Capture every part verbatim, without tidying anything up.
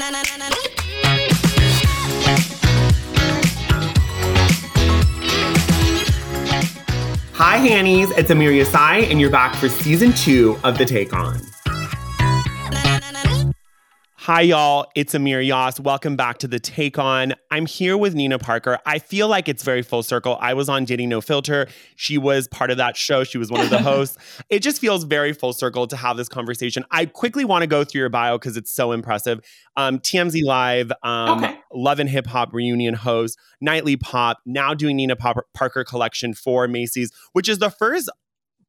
Na, na, na, na, na. Hi, Hannies. It's Amir Yasai, and you're back for season two of The Take On. Hi, y'all. It's Amir Yoss. Welcome back to The Take On. I'm here with Nina Parker. I feel like it's very full circle. I was on Dating No Filter. She was part of that show. She was one of the hosts. It just feels very full circle to have this conversation. I quickly want to go through your bio because it's so impressive. Um, T M Z Live, um, okay. Love and Hip Hop reunion host, Nightly Pop, now doing Nina Pop- Parker collection for Macy's, which is the first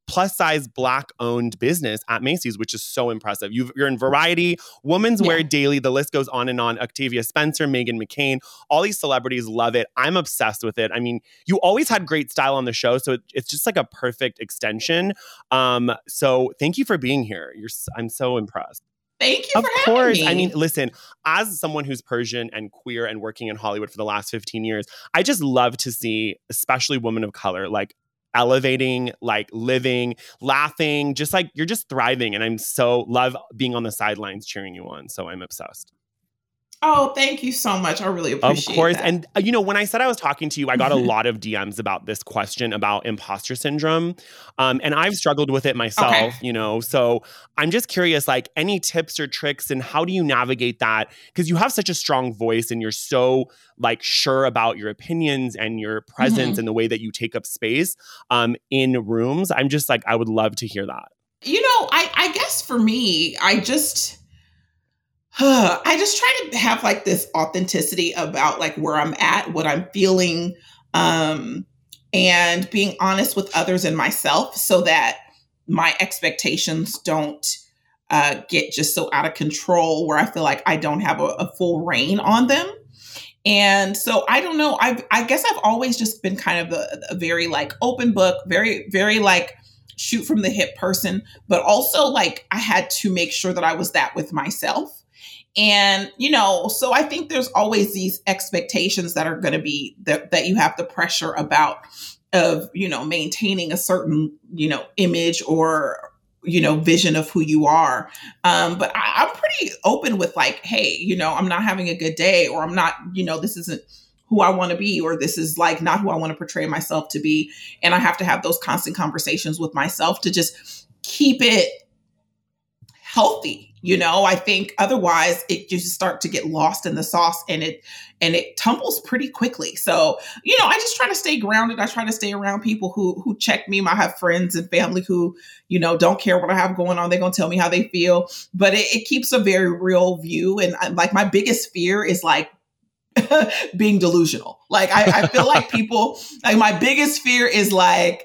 plus-size Black-owned business at Macy's, which is so impressive. You've, you're in Variety, Women's yeah. Wear Daily, the list goes on and on. Octavia Spencer, Meghan McCain, all these celebrities love it. I'm obsessed with it. I mean, you always had great style on the show, so it, it's just like a perfect extension. Um, so thank you for being here. You're, I'm so impressed. Thank you for having me. Of course. I mean, listen, as someone who's Persian and queer and working in Hollywood for the last fifteen years, I just love to see, especially women of color, like, elevating, like living, laughing, just like you're just thriving. And I'm so love being on the sidelines cheering you on. So I'm obsessed. Oh, thank you so much. I really appreciate it. Of course. That. And, uh, you know, when I said I was talking to you, I got a lot of D Ms about this question about imposter syndrome. Um, and I've struggled with it myself, okay. you know, so I'm just curious, like any tips or tricks and how do you navigate that? Because you have such a strong voice and you're so like sure about your opinions and your presence mm-hmm. and the way that you take up space um, in rooms. I'm just like, I would love to hear that. You know, I, I guess for me, I just... I just try to have like this authenticity about like where I'm at, what I'm feeling, um, and being honest with others and myself so that my expectations don't uh, get just so out of control where I feel like I don't have a, a full rein on them. And so I don't know. I I guess I've always just been kind of a, a very like open book, very, very like shoot from the hip person, but also like I had to make sure that I was that with myself. And, you know, so I think there's always these expectations that are going to be that, that you have the pressure about of, you know, maintaining a certain, you know, image or, you know, vision of who you are. Um, but I, I'm pretty open with like, hey, you know, I'm not having a good day or I'm not, you know, this isn't who I want to be, or this is like not who I want to portray myself to be. And I have to have those constant conversations with myself to just keep it healthy. You know, I think otherwise it just start to get lost in the sauce and it and it tumbles pretty quickly. So, you know, I just try to stay grounded. I try to stay around people who who check me. I have friends and family who, you know, don't care what I have going on. They're going to tell me how they feel. But it, it keeps a very real view. And I, like my biggest fear is like being delusional. Like I, I feel like people like my biggest fear is like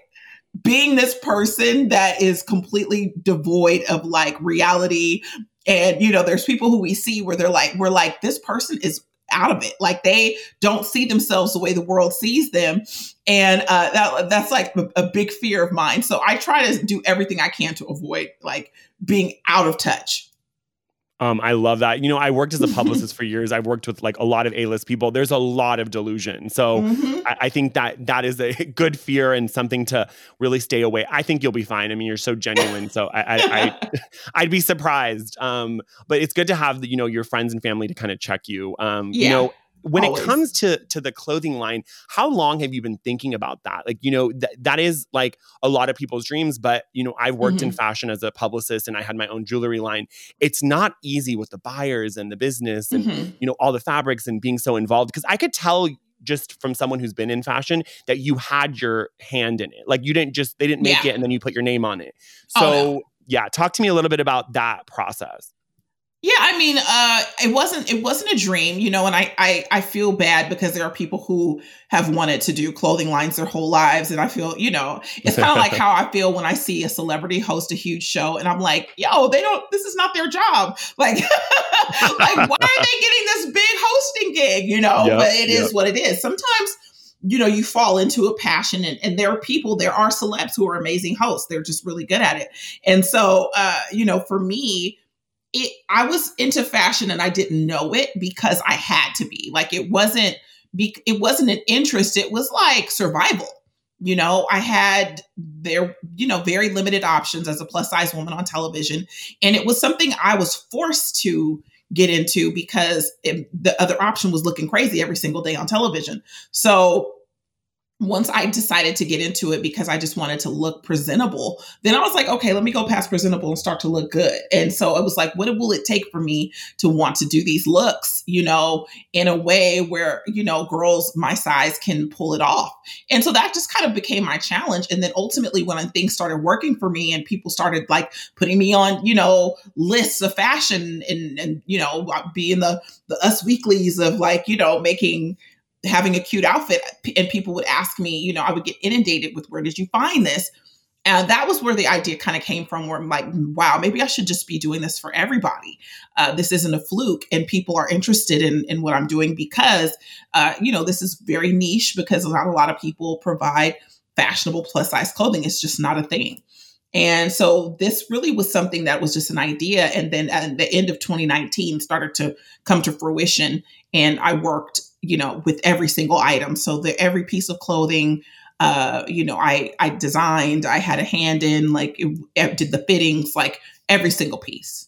being this person that is completely devoid of like reality. And, you know, there's people who we see where they're like, we're like, this person is out of it. Like they don't see themselves the way the world sees them. And uh, that that's like a, a big fear of mine. So I try to do everything I can to avoid like being out of touch. Um, I love that. You know, I worked as a publicist for years. I've worked with like a lot of A-list people. There's a lot of delusion. So mm-hmm. I, I think that that is a good fear and something to really stay away. I think you'll be fine. I mean, you're so genuine. So I, I, I, I'd be surprised. Um, but it's good to have, the, you know, your friends and family to kind of check you. Um, yeah. You know, When Always. It comes to to the clothing line, how long have you been thinking about that? Like, you know, th- that is like a lot of people's dreams. But, you know, I've worked mm-hmm. in fashion as a publicist and I had my own jewelry line. It's not easy with the buyers and the business and, mm-hmm. you know, all the fabrics and being so involved, because I could tell just from someone who's been in fashion that you had your hand in it. Like you didn't just they didn't make yeah. it and then you put your name on it. So, oh, no. yeah, talk to me a little bit about that process. Yeah, I mean, uh, it wasn't it wasn't a dream, you know, and I, I I feel bad because there are people who have wanted to do clothing lines their whole lives. And I feel, you know, it's kind of like how I feel when I see a celebrity host a huge show and I'm like, yo, they don't this is not their job. Like, like why are they getting this big hosting gig? You know, yep, but it yep. is what it is. Sometimes, you know, you fall into a passion and, and there are people, there are celebs who are amazing hosts. They're just really good at it. And so, uh, you know, for me, It, I was into fashion and I didn't know it because I had to be. Like it wasn't, be, it wasn't an interest. It was like survival. You know, I had there, you know, very limited options as a plus size woman on television. And it was something I was forced to get into because it, the other option was looking crazy every single day on television. So once I decided to get into it because I just wanted to look presentable, then I was like, okay, let me go past presentable and start to look good. And so it was like, what will it take for me to want to do these looks, you know, in a way where, you know, girls my size can pull it off. And so that just kind of became my challenge. And then ultimately when things started working for me and people started like putting me on, you know, lists of fashion and, and you know, being the, the Us Weeklies of like, you know, making having a cute outfit and people would ask me, you know, I would get inundated with, where did you find this? And that was where the idea kind of came from, where I'm like, wow, maybe I should just be doing this for everybody. Uh, this isn't a fluke and people are interested in, in what I'm doing because, uh, you know, this is very niche because not a lot of people provide fashionable plus size clothing. It's just not a thing. And so this really was something that was just an idea. And then at the end of twenty nineteen started to come to fruition. And I worked, you know, with every single item. So the, every piece of clothing, uh, you know, I, I designed, I had a hand in, like it, it did the fittings, like every single piece.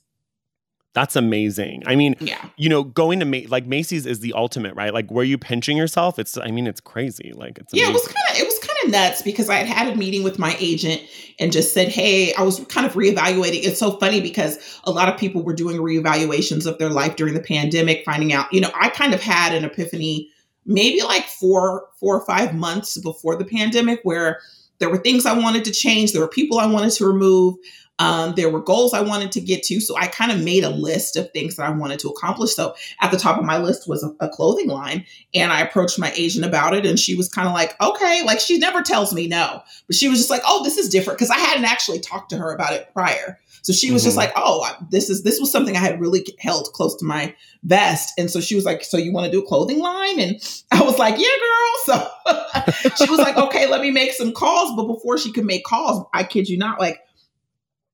That's amazing. I mean, yeah. you know, going to Ma- like Macy's is the ultimate, right? Like, were you pinching yourself? It's, I mean, it's crazy. Like, it's amazing. yeah, it was kind of it was kind of nuts because I had had a meeting with my agent and just said, hey, I was kind of reevaluating. It's so funny because a lot of people were doing reevaluations of their life during the pandemic, finding out. You know, I kind of had an epiphany, maybe like four four or five months before the pandemic, where there were things I wanted to change, there were people I wanted to remove. Um, there were goals I wanted to get to. So I kind of made a list of things that I wanted to accomplish. So at the top of my list was a, a clothing line. And I approached my agent about it. And she was kind of like, okay, like she never tells me no. But she was just like, oh, this is different. Because I hadn't actually talked to her about it prior. So she was mm-hmm. just like, oh, I, this is this was something I had really held close to my vest. And so she was like, so you want to do a clothing line? And I was like, yeah, girl. So she was like, okay, let me make some calls. But before she could make calls, I kid you not, like,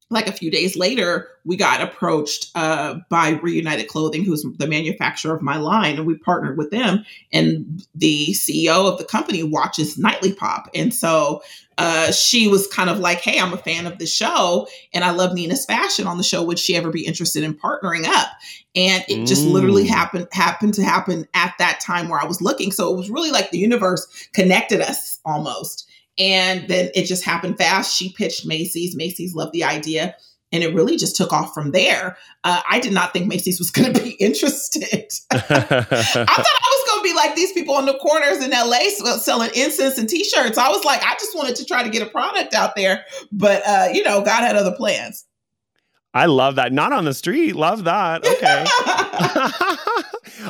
Like a few days later, we got approached uh, by Reunited Clothing, who's the manufacturer of my line, and we partnered with them. And the C E O of the company watches Nightly Pop. And so uh, she was kind of like, hey, I'm a fan of the show, and I love Nina's fashion on the show. Would she ever be interested in partnering up? And it just mm. literally happened happened to happen at that time where I was looking. So it was really like the universe connected us almost. And then it just happened fast. She pitched Macy's. Macy's loved the idea. And it really just took off from there. Uh, I did not think Macy's was going to be interested. I thought I was going to be like these people on the corners in L A selling incense and T-shirts. I was like, I just wanted to try to get a product out there. But, uh, you know, God had other plans. I love that. Not on the street. Love that. Okay.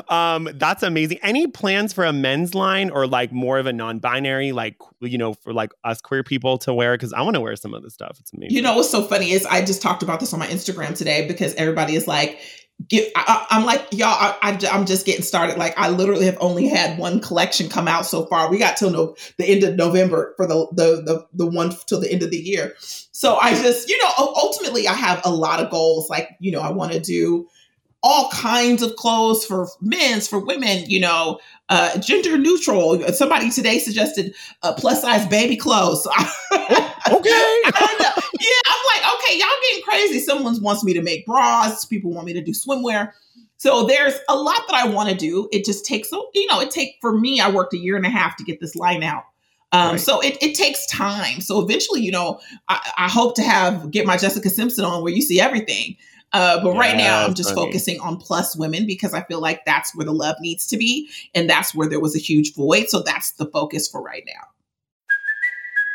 um, that's amazing. Any plans for a men's line or like more of a non-binary, like, you know, for like us queer people to wear? Because I want to wear some of this stuff. It's amazing. You know, what's so funny is I just talked about this on my Instagram today because everybody is like, Get, I, I'm like, y'all, I, I, I'm just getting started. Like I literally have only had one collection come out so far. We got till no, the end of November for the, the, the, the one till the end of the year. So I just, you know, ultimately I have a lot of goals. Like, you know, I want to do all kinds of clothes for men's, for women, you know, uh, gender neutral. Somebody today suggested uh, plus size baby clothes. So I, oh, okay. I don't know. Yeah, I'm like, okay, y'all getting crazy. Someone wants me to make bras. People want me to do swimwear. So there's a lot that I want to do. It just takes, you know, it take for me, I worked a year and a half to get this line out. Um, right. So it, it takes time. So eventually, you know, I, I hope to have, get my Jessica Simpson on where you see everything. Uh, but yeah, right now I'm just funny. focusing on plus women because I feel like that's where the love needs to be. And that's where there was a huge void. So that's the focus for right now.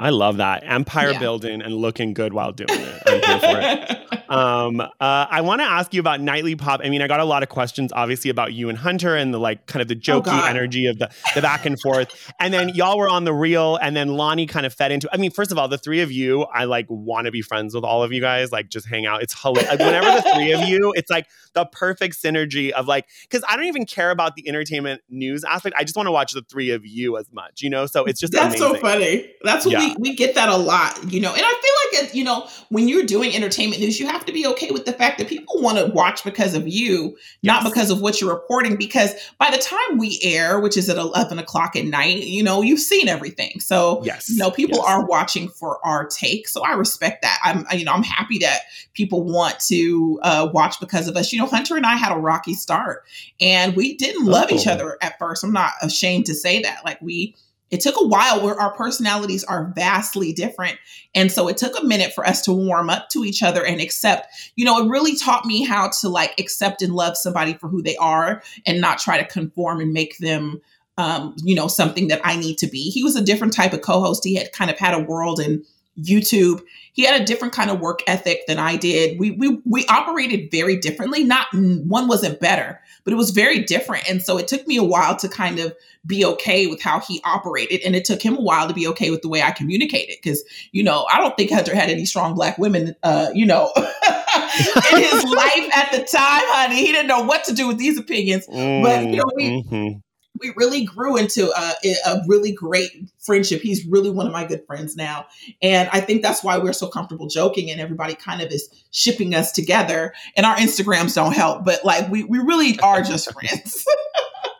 I love that. Empire yeah. building and looking good while doing it. I'm here for it. Um, uh, I want to ask you about Nightly Pop. I mean, I got a lot of questions, obviously, about you and Hunter and the like kind of the jokey oh energy of the, the back and forth. And then y'all were on The Real, and then Lonnie kind of fed into I mean, first of all, the three of you, I like want to be friends with all of you guys, like just hang out. It's hilarious. Like, whenever the three of you, it's like the perfect synergy of like, because I don't even care about the entertainment news aspect. I just want to watch the three of you as much, you know? So it's just That's amazing. so funny. That's what yeah. we We, we get that a lot, you know, and I feel like, you know, when you're doing entertainment news, you have to be okay with the fact that people want to watch because of you, yes. not because of what you're reporting, because by the time we air, which is at eleven o'clock at night, you know, you've seen everything. So, yes. you know, people yes. are watching for our take. So I respect that. I'm, you know, I'm happy that people want to uh, watch because of us. You know, Hunter and I had a rocky start and we didn't love oh. each other at first. I'm not ashamed to say that. Like we It took a while where our personalities are vastly different. And so it took a minute for us to warm up to each other and accept, you know, it really taught me how to like accept and love somebody for who they are and not try to conform and make them, um, you know, something that I need to be. He was a different type of co-host. He had kind of had a world in YouTube. He had a different kind of work ethic than I did. We we we operated very differently. Not one wasn't better, but it was very different. And so it took me a while to kind of be okay with how he operated. And it took him a while to be okay with the way I communicated. Because, you know, I don't think Hunter had any strong Black women, uh, you know, in his life at the time, honey. He didn't know what to do with these opinions. Mm, but, you know, we... Mm-hmm. We really grew into a, a really great friendship. He's really one of my good friends now. And I think that's why we're so comfortable joking and everybody kind of is shipping us together. And our Instagrams don't help, but like we, we really are just friends.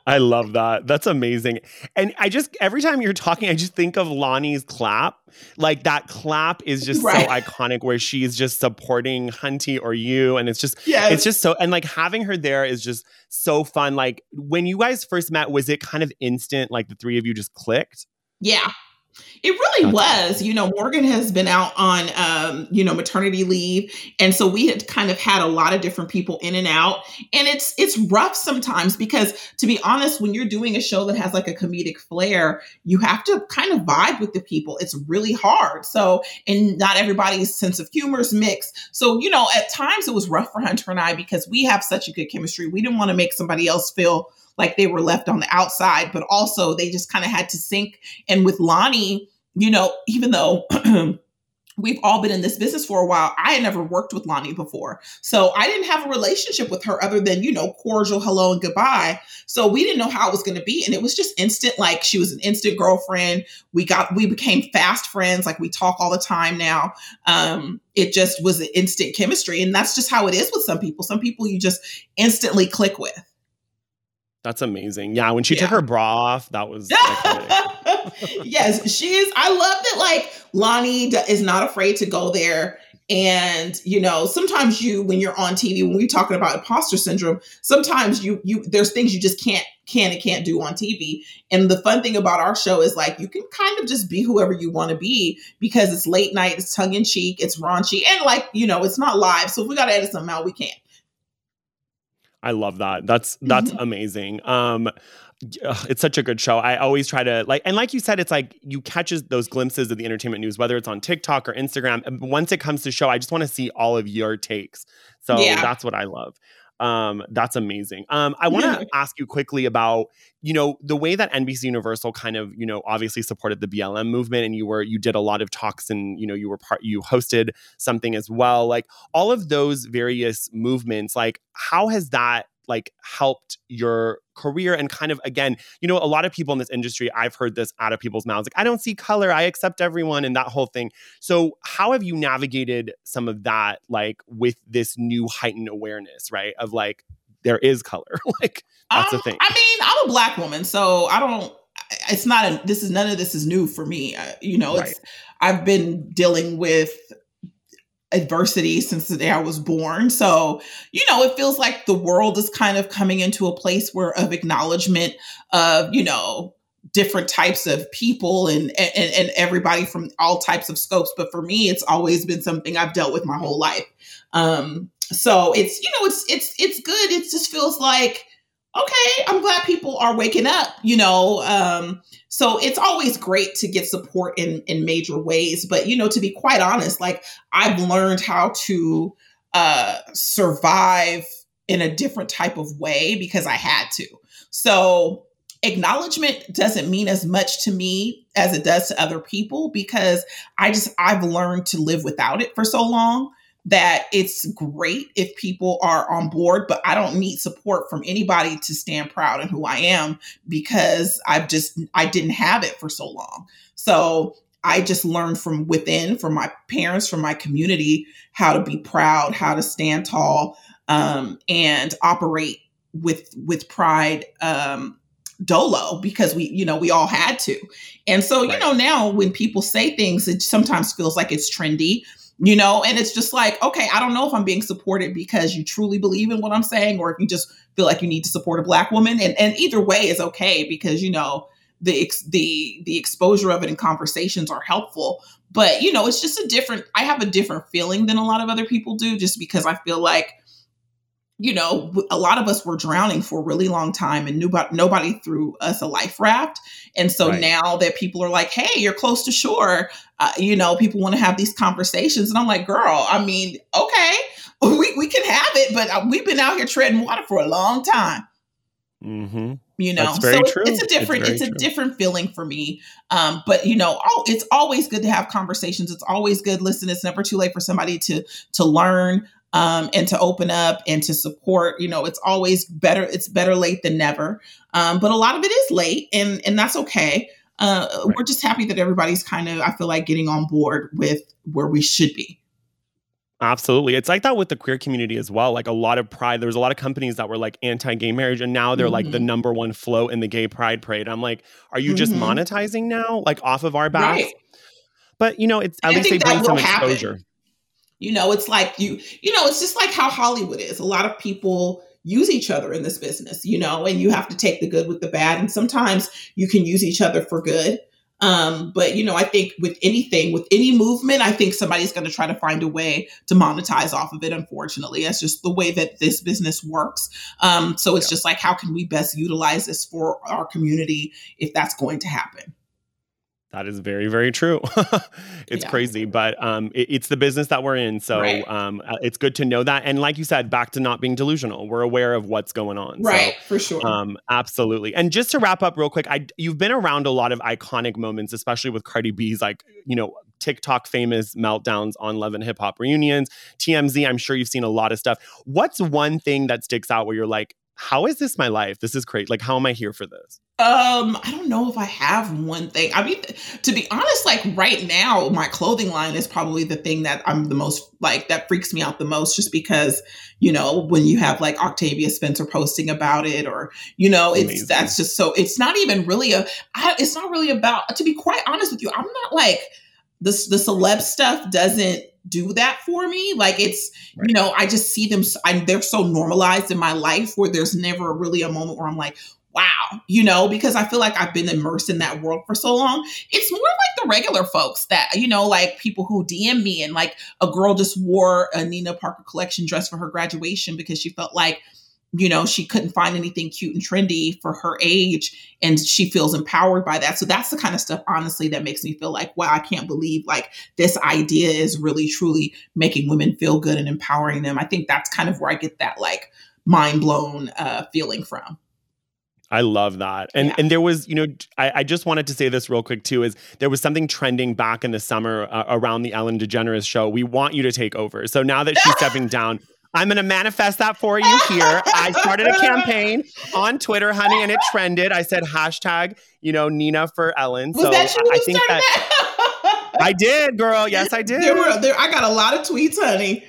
I love that. That's amazing. And I just, every time you're talking, I just think of Lonnie's clap. Like that clap is just right. so iconic where she's just supporting Hunty or you. And it's just, yes. it's just so, and like having her there is just so fun. Like when you guys first met, was it kind of instant? Like the three of you just clicked? Yeah. It really okay. was. You know, Morgan has been out on, um, you know, maternity leave. And so we had kind of had a lot of different people in and out. And it's it's rough sometimes because, to be honest, when you're doing a show that has like a comedic flair, you have to kind of vibe with the people. It's really hard. So, and not everybody's sense of humor is mixed. So, you know, at times it was rough for Hunter and I because we have such a good chemistry. We didn't want to make somebody else feel like they were left on the outside, but also they just kind of had to sink. And with Lonnie, you know, even though we've all been in this business for a while, I had never worked with Lonnie before. So I didn't have a relationship with her other than, you know, cordial hello and goodbye. So we didn't know how it was going to be. And it was just instant. Like she was an instant girlfriend. We got, we became fast friends. Like we talk all the time now. Um, it just was an instant chemistry. And that's just how it is with some people. Some people you just instantly click with. That's amazing. Yeah, when she yeah. took her bra off, that was yes, she is. I love that like Lonnie d- is not afraid to go there. And, you know, sometimes you, when you're on T V, when we're talking about imposter syndrome, sometimes you, you, there's things you just can't, can and can't do on T V. And the fun thing about our show is like, you can kind of just be whoever you want to be because it's late night, it's tongue in cheek, it's raunchy. And like, you know, it's not live. So if we got to edit something out, we can't. I love that. That's that's amazing. Um, it's such a good show. I always try to like, and like you said, it's like you catch those glimpses of the entertainment news, whether it's on TikTok or Instagram. And once it comes to show, I just want to see all of your takes. So yeah. that's what I love. Um, that's amazing. Um, I want to ask you quickly about, you know, the way that N B C Universal kind of, you know, obviously supported the B L M movement, and you were, you did a lot of talks, and, you know, you were part, you hosted something as well. Like all of those various movements, like how has that like helped your career? And kind of, again, you know, a lot of people in this industry, I've heard this out of people's mouths, like, I don't see color, I accept everyone, and that whole thing. So how have you navigated some of that, like with this new heightened awareness, right? Of like, there is color, like that's um, a thing. I mean, I'm a black woman, so I don't, it's not, a, this is, none of this is new for me. I, you know, right. it's, I've been dealing with adversity since the day I was born. So, you know, it feels like the world is kind of coming into a place where of acknowledgement of, you know, different types of people and, and, and everybody from all types of scopes. But for me, it's always been something I've dealt with my whole life. Um, so it's, you know, it's, it's, it's good. It just feels like, okay, I'm glad people are waking up, you know? Um, so it's always great to get support in, in major ways, but, you know, to be quite honest, like I've learned how to, uh, survive in a different type of way because I had to. So acknowledgement doesn't mean as much to me as it does to other people because I just, I've learned to live without it for so long. That it's great if people are on board, but I don't need support from anybody to stand proud in who I am because I've just, I didn't have it for so long. So I just learned from within, from my parents, from my community, how to be proud, how to stand tall, um, and operate with, with pride, um, dolo, because we, you know, we all had to. And so, right. you know, now when people say things, it sometimes feels like it's trendy. You know, and it's just like, okay, I don't know if I'm being supported because you truly believe in what I'm saying, or if you just feel like you need to support a black woman. And and either way is okay because, you know, the ex- the the exposure of it in conversations are helpful. But, you know, it's just a different, I have a different feeling than a lot of other people do just because I feel like, you know, a lot of us were drowning for a really long time and nobody, nobody threw us a life raft. And so right. now that people are like, hey, you're close to shore, uh, you know, people want to have these conversations. And I'm like, girl, I mean, okay, we, we can have it, but we've been out here treading water for a long time. Mm-hmm. You know, so it's, it's a different, it's, it's a true. different feeling for me. Um, but you know, all, it's always good to have conversations. It's always good. Listen, it's never too late for somebody to, to learn, um, and to open up and to support. You know, it's always better. It's better late than never. Um, but a lot of it is late, and, and that's okay. Uh, right. We're just happy that everybody's kind of, I feel like, getting on board with where we should be. Absolutely. It's like that with the queer community as well. Like a lot of pride, there was a lot of companies that were like anti-gay marriage, and now they're mm-hmm. like the number one float in the gay pride parade. I'm like, are you mm-hmm. just monetizing now? Like off of our backs? Right. But you know, it's at I least they bring some exposure. Happen. You know, it's like you, you know, it's just like how Hollywood is. A lot of people use each other in this business, you know, and you have to take the good with the bad. And sometimes you can use each other for good. Um, but, you know, I think with anything, with any movement, I think somebody's going to try to find a way to monetize off of it. Unfortunately, that's just the way that this business works. Um, so it's yeah. just like, how can we best utilize this for our community if that's going to happen? That is very, very true. It's yeah. crazy, but um, it, it's the business that we're in. So right. um, it's good to know that. And like you said, back to not being delusional. We're aware of what's going on. Right, so, for sure. Um, absolutely. And just to wrap up real quick, I, you've been around a lot of iconic moments, especially with Cardi B's, like, you know, TikTok famous meltdowns on Love and Hip Hop reunions. T M Z, I'm sure you've seen a lot of stuff. What's one thing that sticks out where you're like, how is this my life? This is crazy. Like, how am I here for this? Um, I don't know if I have one thing. I mean, to be honest, like right now, my clothing line is probably the thing that I'm the most, like, that freaks me out the most just because, you know, when you have like Octavia Spencer posting about it or, you know, it's, amazing. That's just so, it's not even really a, I, it's not really about, to be quite honest with you, I'm not like, the, the celeb stuff doesn't do that for me. Like it's, right. you know, I just see them, I, they're so normalized in my life where there's never really a moment where I'm like, wow, you know, because I feel like I've been immersed in that world for so long. It's more like the regular folks that, you know, like people who D M me and like a girl just wore a Nina Parker collection dress for her graduation because she felt like you know, she couldn't find anything cute and trendy for her age, and she feels empowered by that. So that's the kind of stuff, honestly, that makes me feel like, wow, I can't believe like this idea is really truly making women feel good and empowering them. I think that's kind of where I get that like mind blown uh, feeling from. I love that. And yeah. and there was, you know, I, I just wanted to say this real quick too, is there was something trending back in the summer uh, around the Ellen DeGeneres show. We want you to take over. So now that she's stepping down, I'm going to manifest that for you here. I started a campaign on Twitter, honey, and it trended. I said, hashtag, you know, Nina for Ellen. Was so that you I, I think that I did, girl. Yes, I did. There were, there, I got a lot of tweets, honey.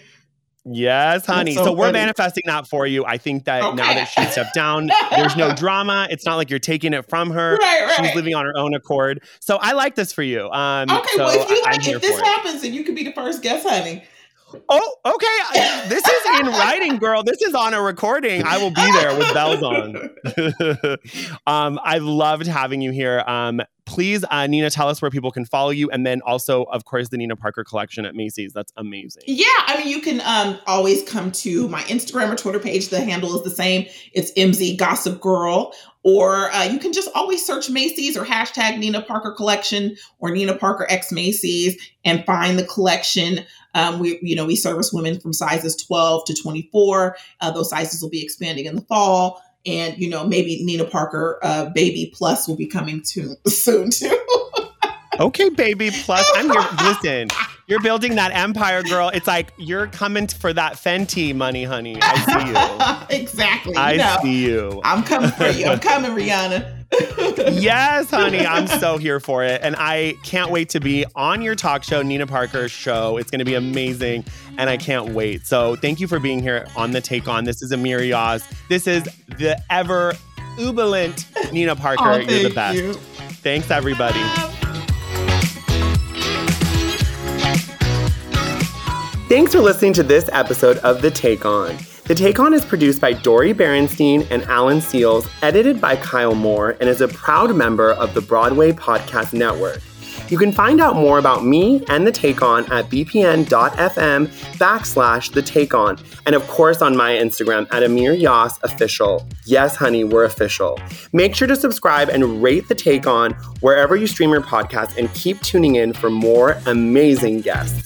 Yes, honey. So, so we're manifesting that for you. I think that okay. now that she stepped down, there's no drama. It's not like you're taking it from her. Right, right. She's living on her own accord. So I like this for you. Um, okay, so well, if, you, like, if this happens, then you could be the first guest, honey. Oh, okay. This is in writing, girl. This is on a recording. I will be there with bells on. um, I've loved having you here. Um, please, uh, Nina, tell us where people can follow you. And then also, of course, the Nina Parker collection at Macy's. That's amazing. Yeah. I mean, you can um, always come to my Instagram or Twitter page. The handle is the same. It's M Z Gossip Girl. Or uh, you can just always search Macy's or hashtag Nina Parker collection or Nina Parker X Macy's and find the collection. Um, we, you know, we service women from sizes twelve to twenty-four. Uh, those sizes will be expanding in the fall. And, you know, maybe Nina Parker uh, Baby Plus will be coming to, soon, too. Okay, Baby Plus. I'm here. Listen, you're building that empire, girl. It's like you're coming for that Fenty money, honey. I see you. Exactly. I no. see you. I'm coming for you. I'm coming, Rihanna. Yes, honey. I'm so here for it. And I can't wait to be on your talk show, Nina Parker's show. It's going to be amazing. And I can't wait. So thank you for being here on The Take On. This is Amir Yoss. This is the ever jubilant Nina Parker. Oh, you're the best. You. Thanks, everybody. Thanks for listening to this episode of The Take On. The Take On is produced by Dory Berenstein and Alan Seals, edited by Kyle Moore, and is a proud member of the Broadway Podcast Network. You can find out more about me and The Take On at bpn.fm backslash The Take On, and of course on my Instagram at Amir Yoss Official. Yes, honey, we're official. Make sure to subscribe and rate The Take On wherever you stream your podcast, and keep tuning in for more amazing guests.